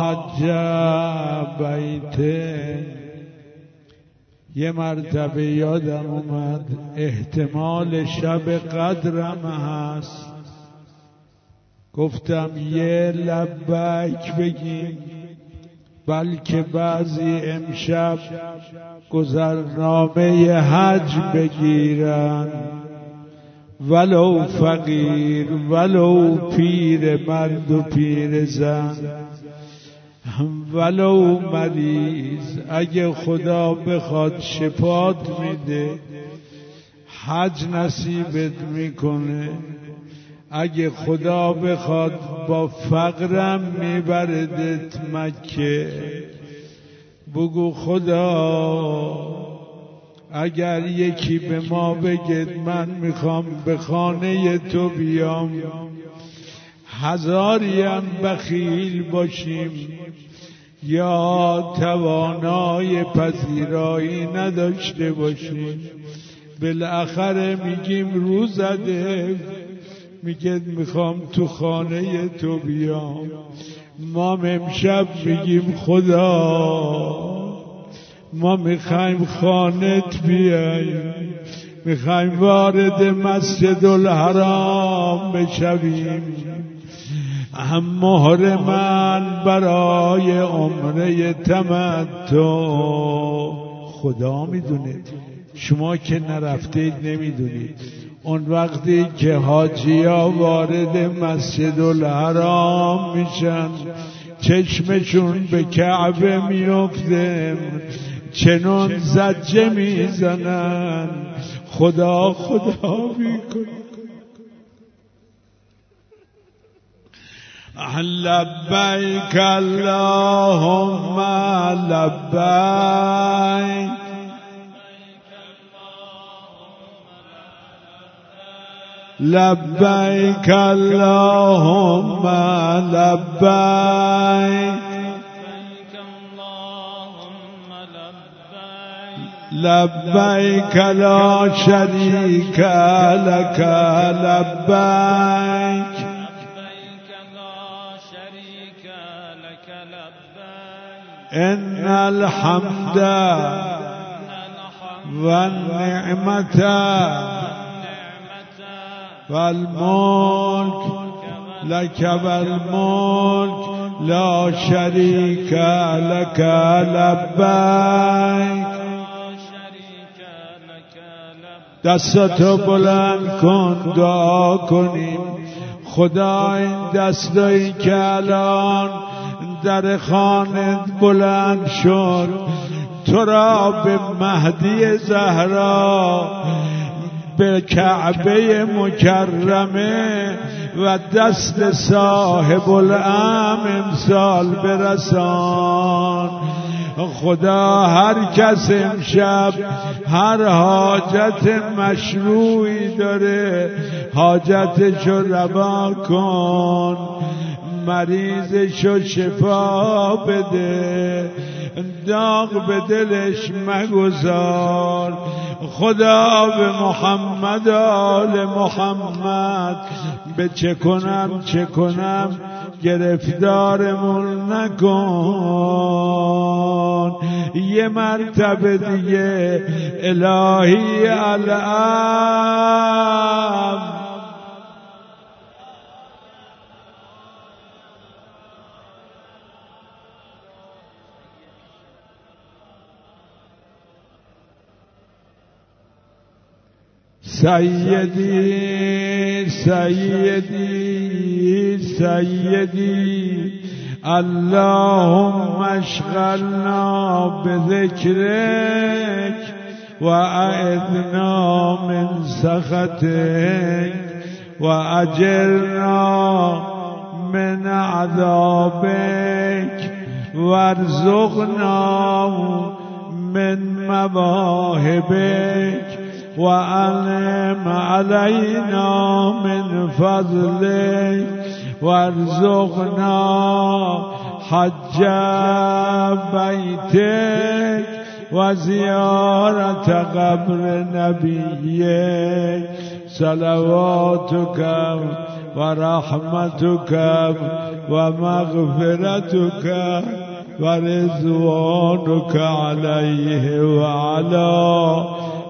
حج بیته. یه مرتبه یادم اومد احتمال شب قدرم هست، گفتم یه لبیک بگیم بلکه بعضی امشب گذرنامه حج بگیرن، ولو فقیر ولو پیر مرد و پیر زن ولو مریض، اگه خدا بخواد شفات میده، حج نصیبت میکنه، اگه خدا بخواد با فقرم میبردت مکه. بگو خدا اگر یکی به ما بگه من میخوام به خانه تو بیام، هزاریم بخیل باشیم یا توانای پذیرایی نداشته باشیم، بالاخره میگیم رو زده، میگه میخوام تو خانه تو بیام. ما امشب میگیم خدا ما میخوایم خانت بیاییم، میخوایم وارد مسجد الحرام بشویم، مهر من برای عمره تمتع. خدا میدونه، شما که نرفتید نمیدونید. اون وقتی که حاجیا وارد مسجد الحرام میشن چشمشون به کعبه میفته، چنون زجه میزنن خدا خدا میکنن لبیک اللهم لبیک. لبیک اللهم لبیک. لبیک لا شریک لک لبیک. ان الحمد و النعمت و الملک لک و الملک لا شریک لک لبیک. دستاتو بلند کن دعا کنیم. خدا این دستایی که الان در خانت بلند شد تو را به مهدی زهرا، به کعبه مکرمه و دست صاحب الامر امسال برسان. خدا هر کس امشب هر حاجت مشروعی داره حاجتشو روا کن، مریضشو شفا بده، داغ به دلش مگذار. خدا به محمد آل محمد، به چه کنم گرفتارمون نکن. یه مرتبه دیگه الهی العب. سیدی سیدی سیدی اللهم اشغلنا بذکرک و اعذنا من سخطک و اجرنا من عذابک و ارزقنا من مواهبک و علم علینا من فضلک و ارزقنا حج بیتک و زیارت قبر نبیک. صلواتک و رحمتک و مغفرتك و رضوانك عليه و على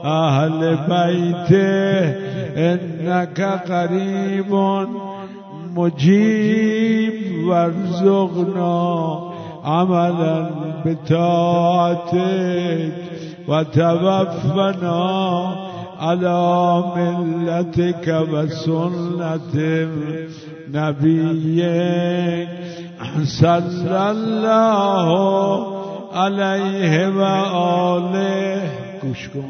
اهل بيته انك قريب مجيب وارزقنا عملا بطاعتك وتوفنا على ملتك وسنة نبيك صلى الله عليه وآله. گوش کن،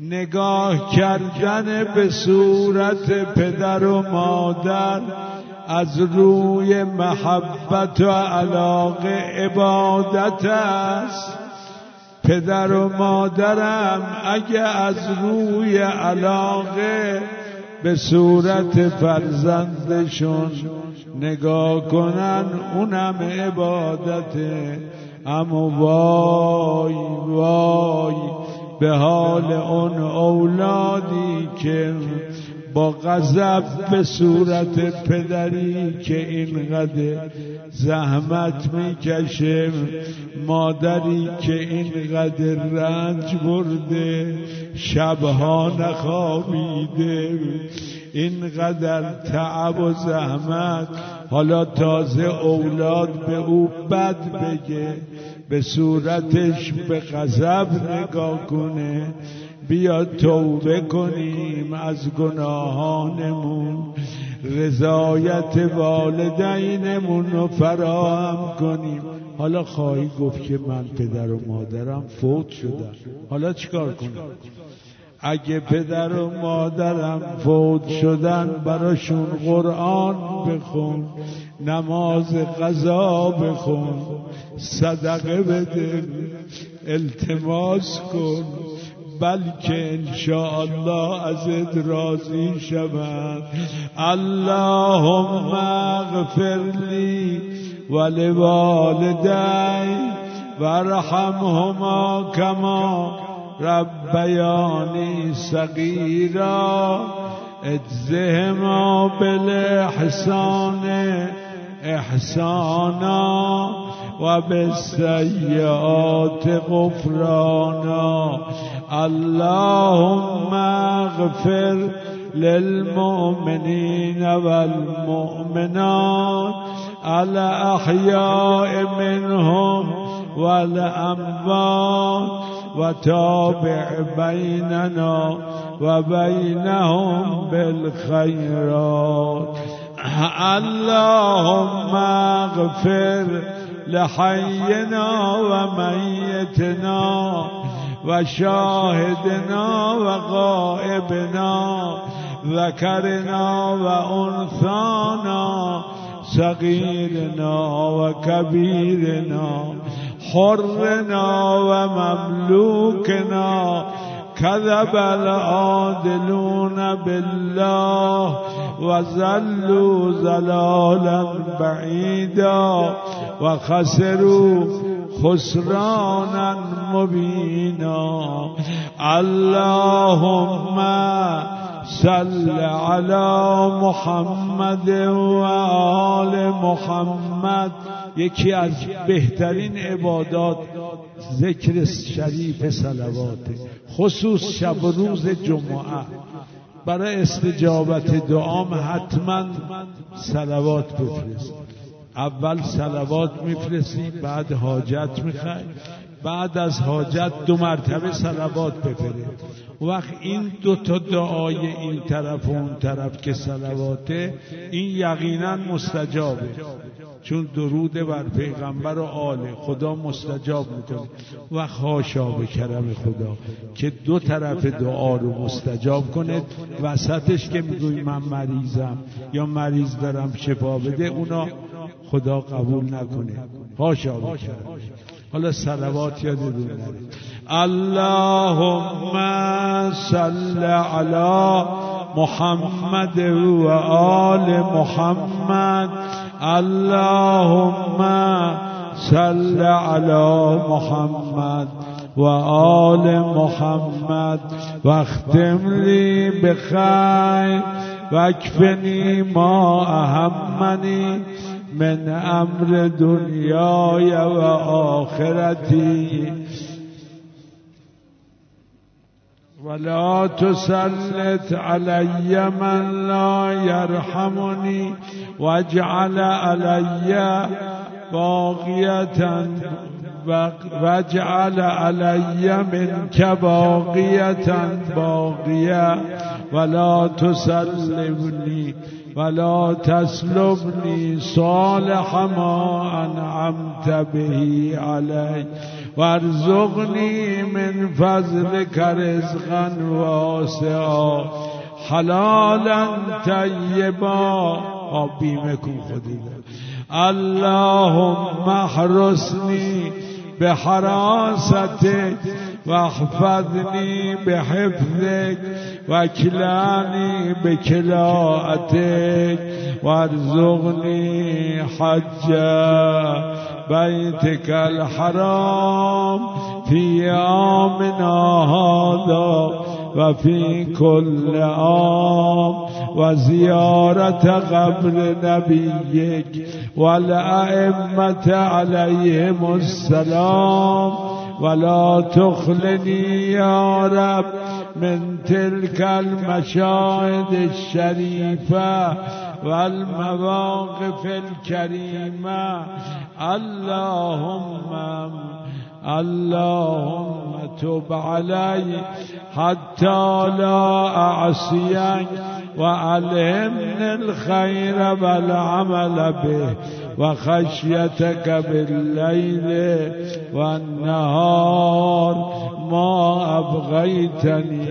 نگاه کردن به صورت پدر و مادر از روی محبت و علاقه عبادت است. پدر و مادرم اگه از روی علاقه به صورت فرزندشون نگاه کنن اونم عبادته. اما وای وای به حال اون اولادی که با غضب به صورت پدری که اینقدر زحمت میکشه، مادری که اینقدر رنج برده، شبها نخوابیده، اینقدر تعب و زحمت، حالا تازه اولاد به او بد بگه، به صورتش به غضب نگاه کنه. بیا توبه کنیم از گناهانمون، رضایت والدینمون رو فراهم کنیم. حالا خواهی گفت که من پدر و مادرم فوت شدن، حالا چیکار کنم؟ اگه پدر و مادرم فوت شدن براشون قرآن بخون، نماز قضا بخون، صدقه بده، التماس کن، بلکه انشاءالله ازت راضی شود. اللهم اغفر لی ولوالدی و ارحمهما کما ربیانی صغیرا اجزهما بالاحسان احسانا و بالسیئات غفرانا. اللهم اغفر للمؤمنين والمؤمنات الأحياء منهم والأموات وتابع بيننا وبينهم بالخيرات. اللهم اغفر لحينا وميتنا وشاهدنا وغائبنا ذكرنا وأنثانا صغيرنا وكبيرنا حرنا ومملوكنا كذب العادلون بالله وزلوا زلالا بعيدا وخسروا خسرانا مبينا. اللهم صل على محمد و آل محمد. یکی از بهترین عبادات ذکر شریف صلواته، خصوص شب و روز جمعه. برای استجابت دعام حتما صلوات بفرست. اول صلوات میفرستی، بعد حاجت میخوای، بعد از حاجت دو مرتبه صلوات بفرستی. وقت این دو تا دعای این طرف و اون طرف که صلواته، این یقینا مستجابه، چون درود بر پیغمبر و آله خدا مستجاب میکنه. و حاشا به کرم خدا که دو طرف دعا رو مستجاب کنه. وسطش که میگوی من مریضم یا مریض دارم شفا بده، اونا خدا قبول نکنه، حاشا به کرم. حالا صلوات یاد دون نره. اللهم صل علی محمد و آل محمد. اللهم صل علی محمد و آل محمد واختم لی بخیر و اکفنی ما اهمنی من امر دنیای و آخرتی ولا تسلط علی من لا یرحمنی واجعل علی باقیة واجعل علی منک باقیة باقیة ولا تسلبنی ولا تسلبنی صالح ما انعمت به علی وارزقنی من فضلک رزقا واسعا حلالا طیبا. بیمه کن خودی اللهم احرسنی به حراستک و احفظنی به حفظک و کلانی به کلاعتک و ارزقنی حج بیتک الحرام فی آمنا هذا و فی کل عام و زیارت قبر نبیک و الائمة علیهم السلام ولا تخلنی یا رب من تلك المشاهد الشریفه والمواقف الكریمه. اللهم تب علی حتی لا اعصیک وألهمني الخير والعمل به وخشيتك بالليل والنهار ما أبغيتني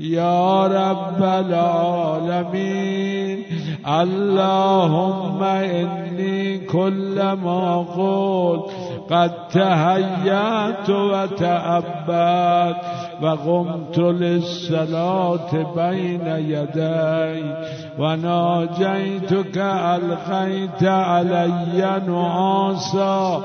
يا رب العالمين. اللهم إني كلما قلت قد تهيأت وتأبّت وقمت للصلاة بين يدي وناجيتك ألقيت علي نعاسا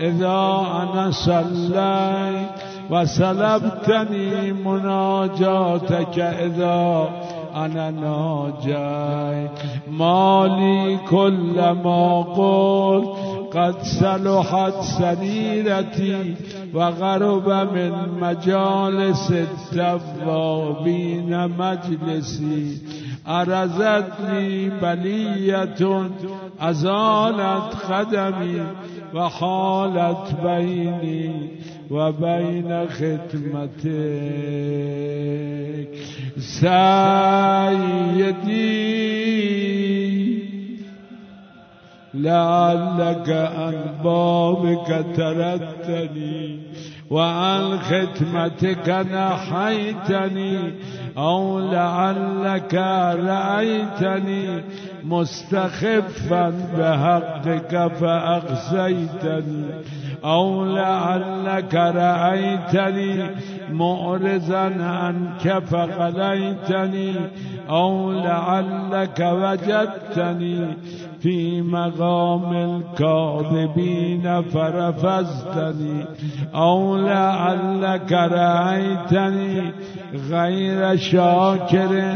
إذا أنا صليت وسلبتني مناجاتك إذا أنا ناجيت مالي كلما قلت قد صلحت سريرتي وغرب من مجالس التوابين مجلسي أرزتني بلية أزالت قدمي وحالت بيني وبين ختمتك سيدي لعلك عن بابك تردتني وعن ختمتك نحيتني أو لعلك رأيتني مستخفا بحقك فأخزيتني أو لعلك رأيتني معرضا عنك فقليتني أو لعلك وجدتني في مقام الكاذبين فرفزتني أو لعلك رأيتني غير شاكر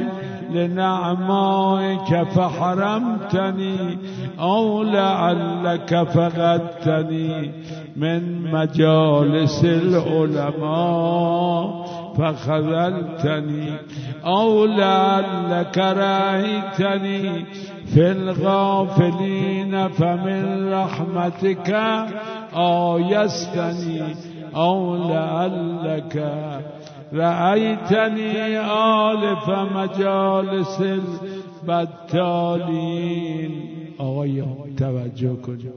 لنعمائك فحرمتني أو لعلك فقدتني من مجالس العلماء فخذلتني أو لعلك رأيتني في الغافلين فمن رحمتك آيستني أو لعلك رأيتني آلف مجالس البطالين. آقایان توجه کنید،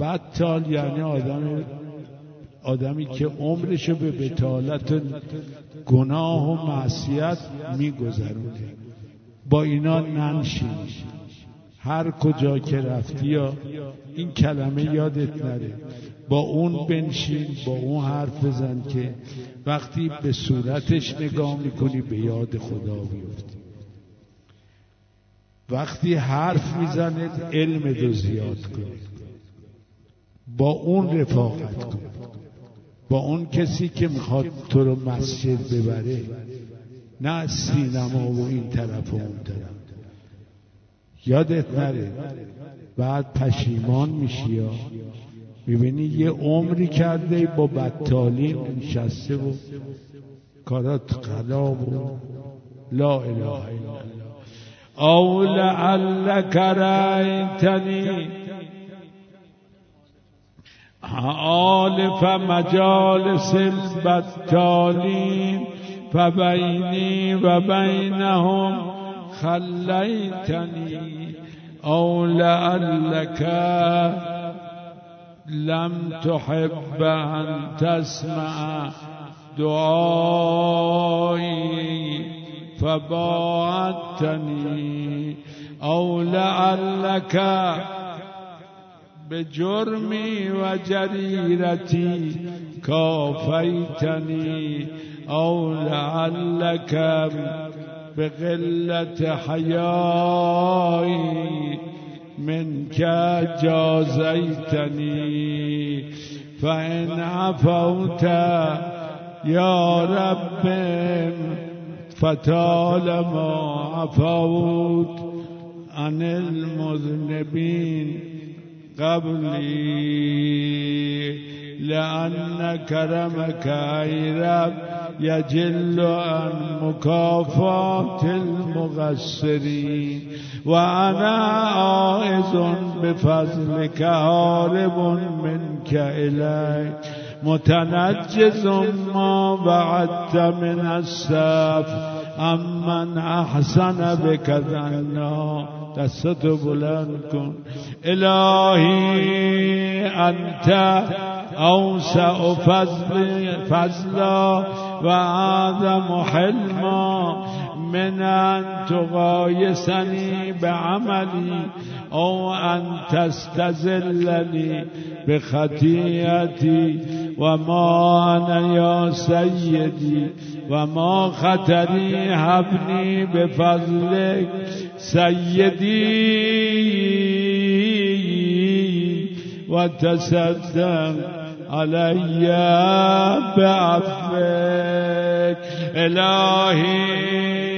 بطال یعنی آدمی که عمرشو به بطالت گناه و معصیت میگذرونه. با اینا ننشین، هر کجا که رفتی یا این کلمه یادت نره، با اون بنشین، با اون حرف بزن که وقتی به صورتش نگاه میکنی به یاد خدا بیفتی. وقتی حرف میزنید علم دو زیاد کنید، با اون رفاقت کنید، با اون کسی که میخواد تو رو مسجد ببره، نه سینما و این طرف و اون طرف. یادت نره، بعد پشیمان میشی. میبینی یه عمری کرده با بدتالیم نشسته و کارات قلاب و لا اله الا الله. او لعلک رأیتنی آلف مجالس بدتالین فبینی و بینهم خلیتنی او لعلک لم تحب ان تسمع دعایی فباعدتنی او لعلک به جرمی و جریرتی کافیتنی او لعلک به قلت حیایی منك جازيتني فإن عفوت يا رب فطالما عفوت عن المذنبين قبلي لأن كرمك أي رب يجل عن مكافأة المقصرين وأنا عائز بفضلك هارب منك إليك متنجز ما بعدت من السف أمن أحسن بك ظنا دست بلند کن. الهی انت اوسع فضلا و اعظم حلما من ان تغایسنی بعملی او ان تستذلنی بخطیئتی و ما انا یا سیدی و ما خطری حبنی بفضلک سیدی و تصدق علی بعفوک. الهی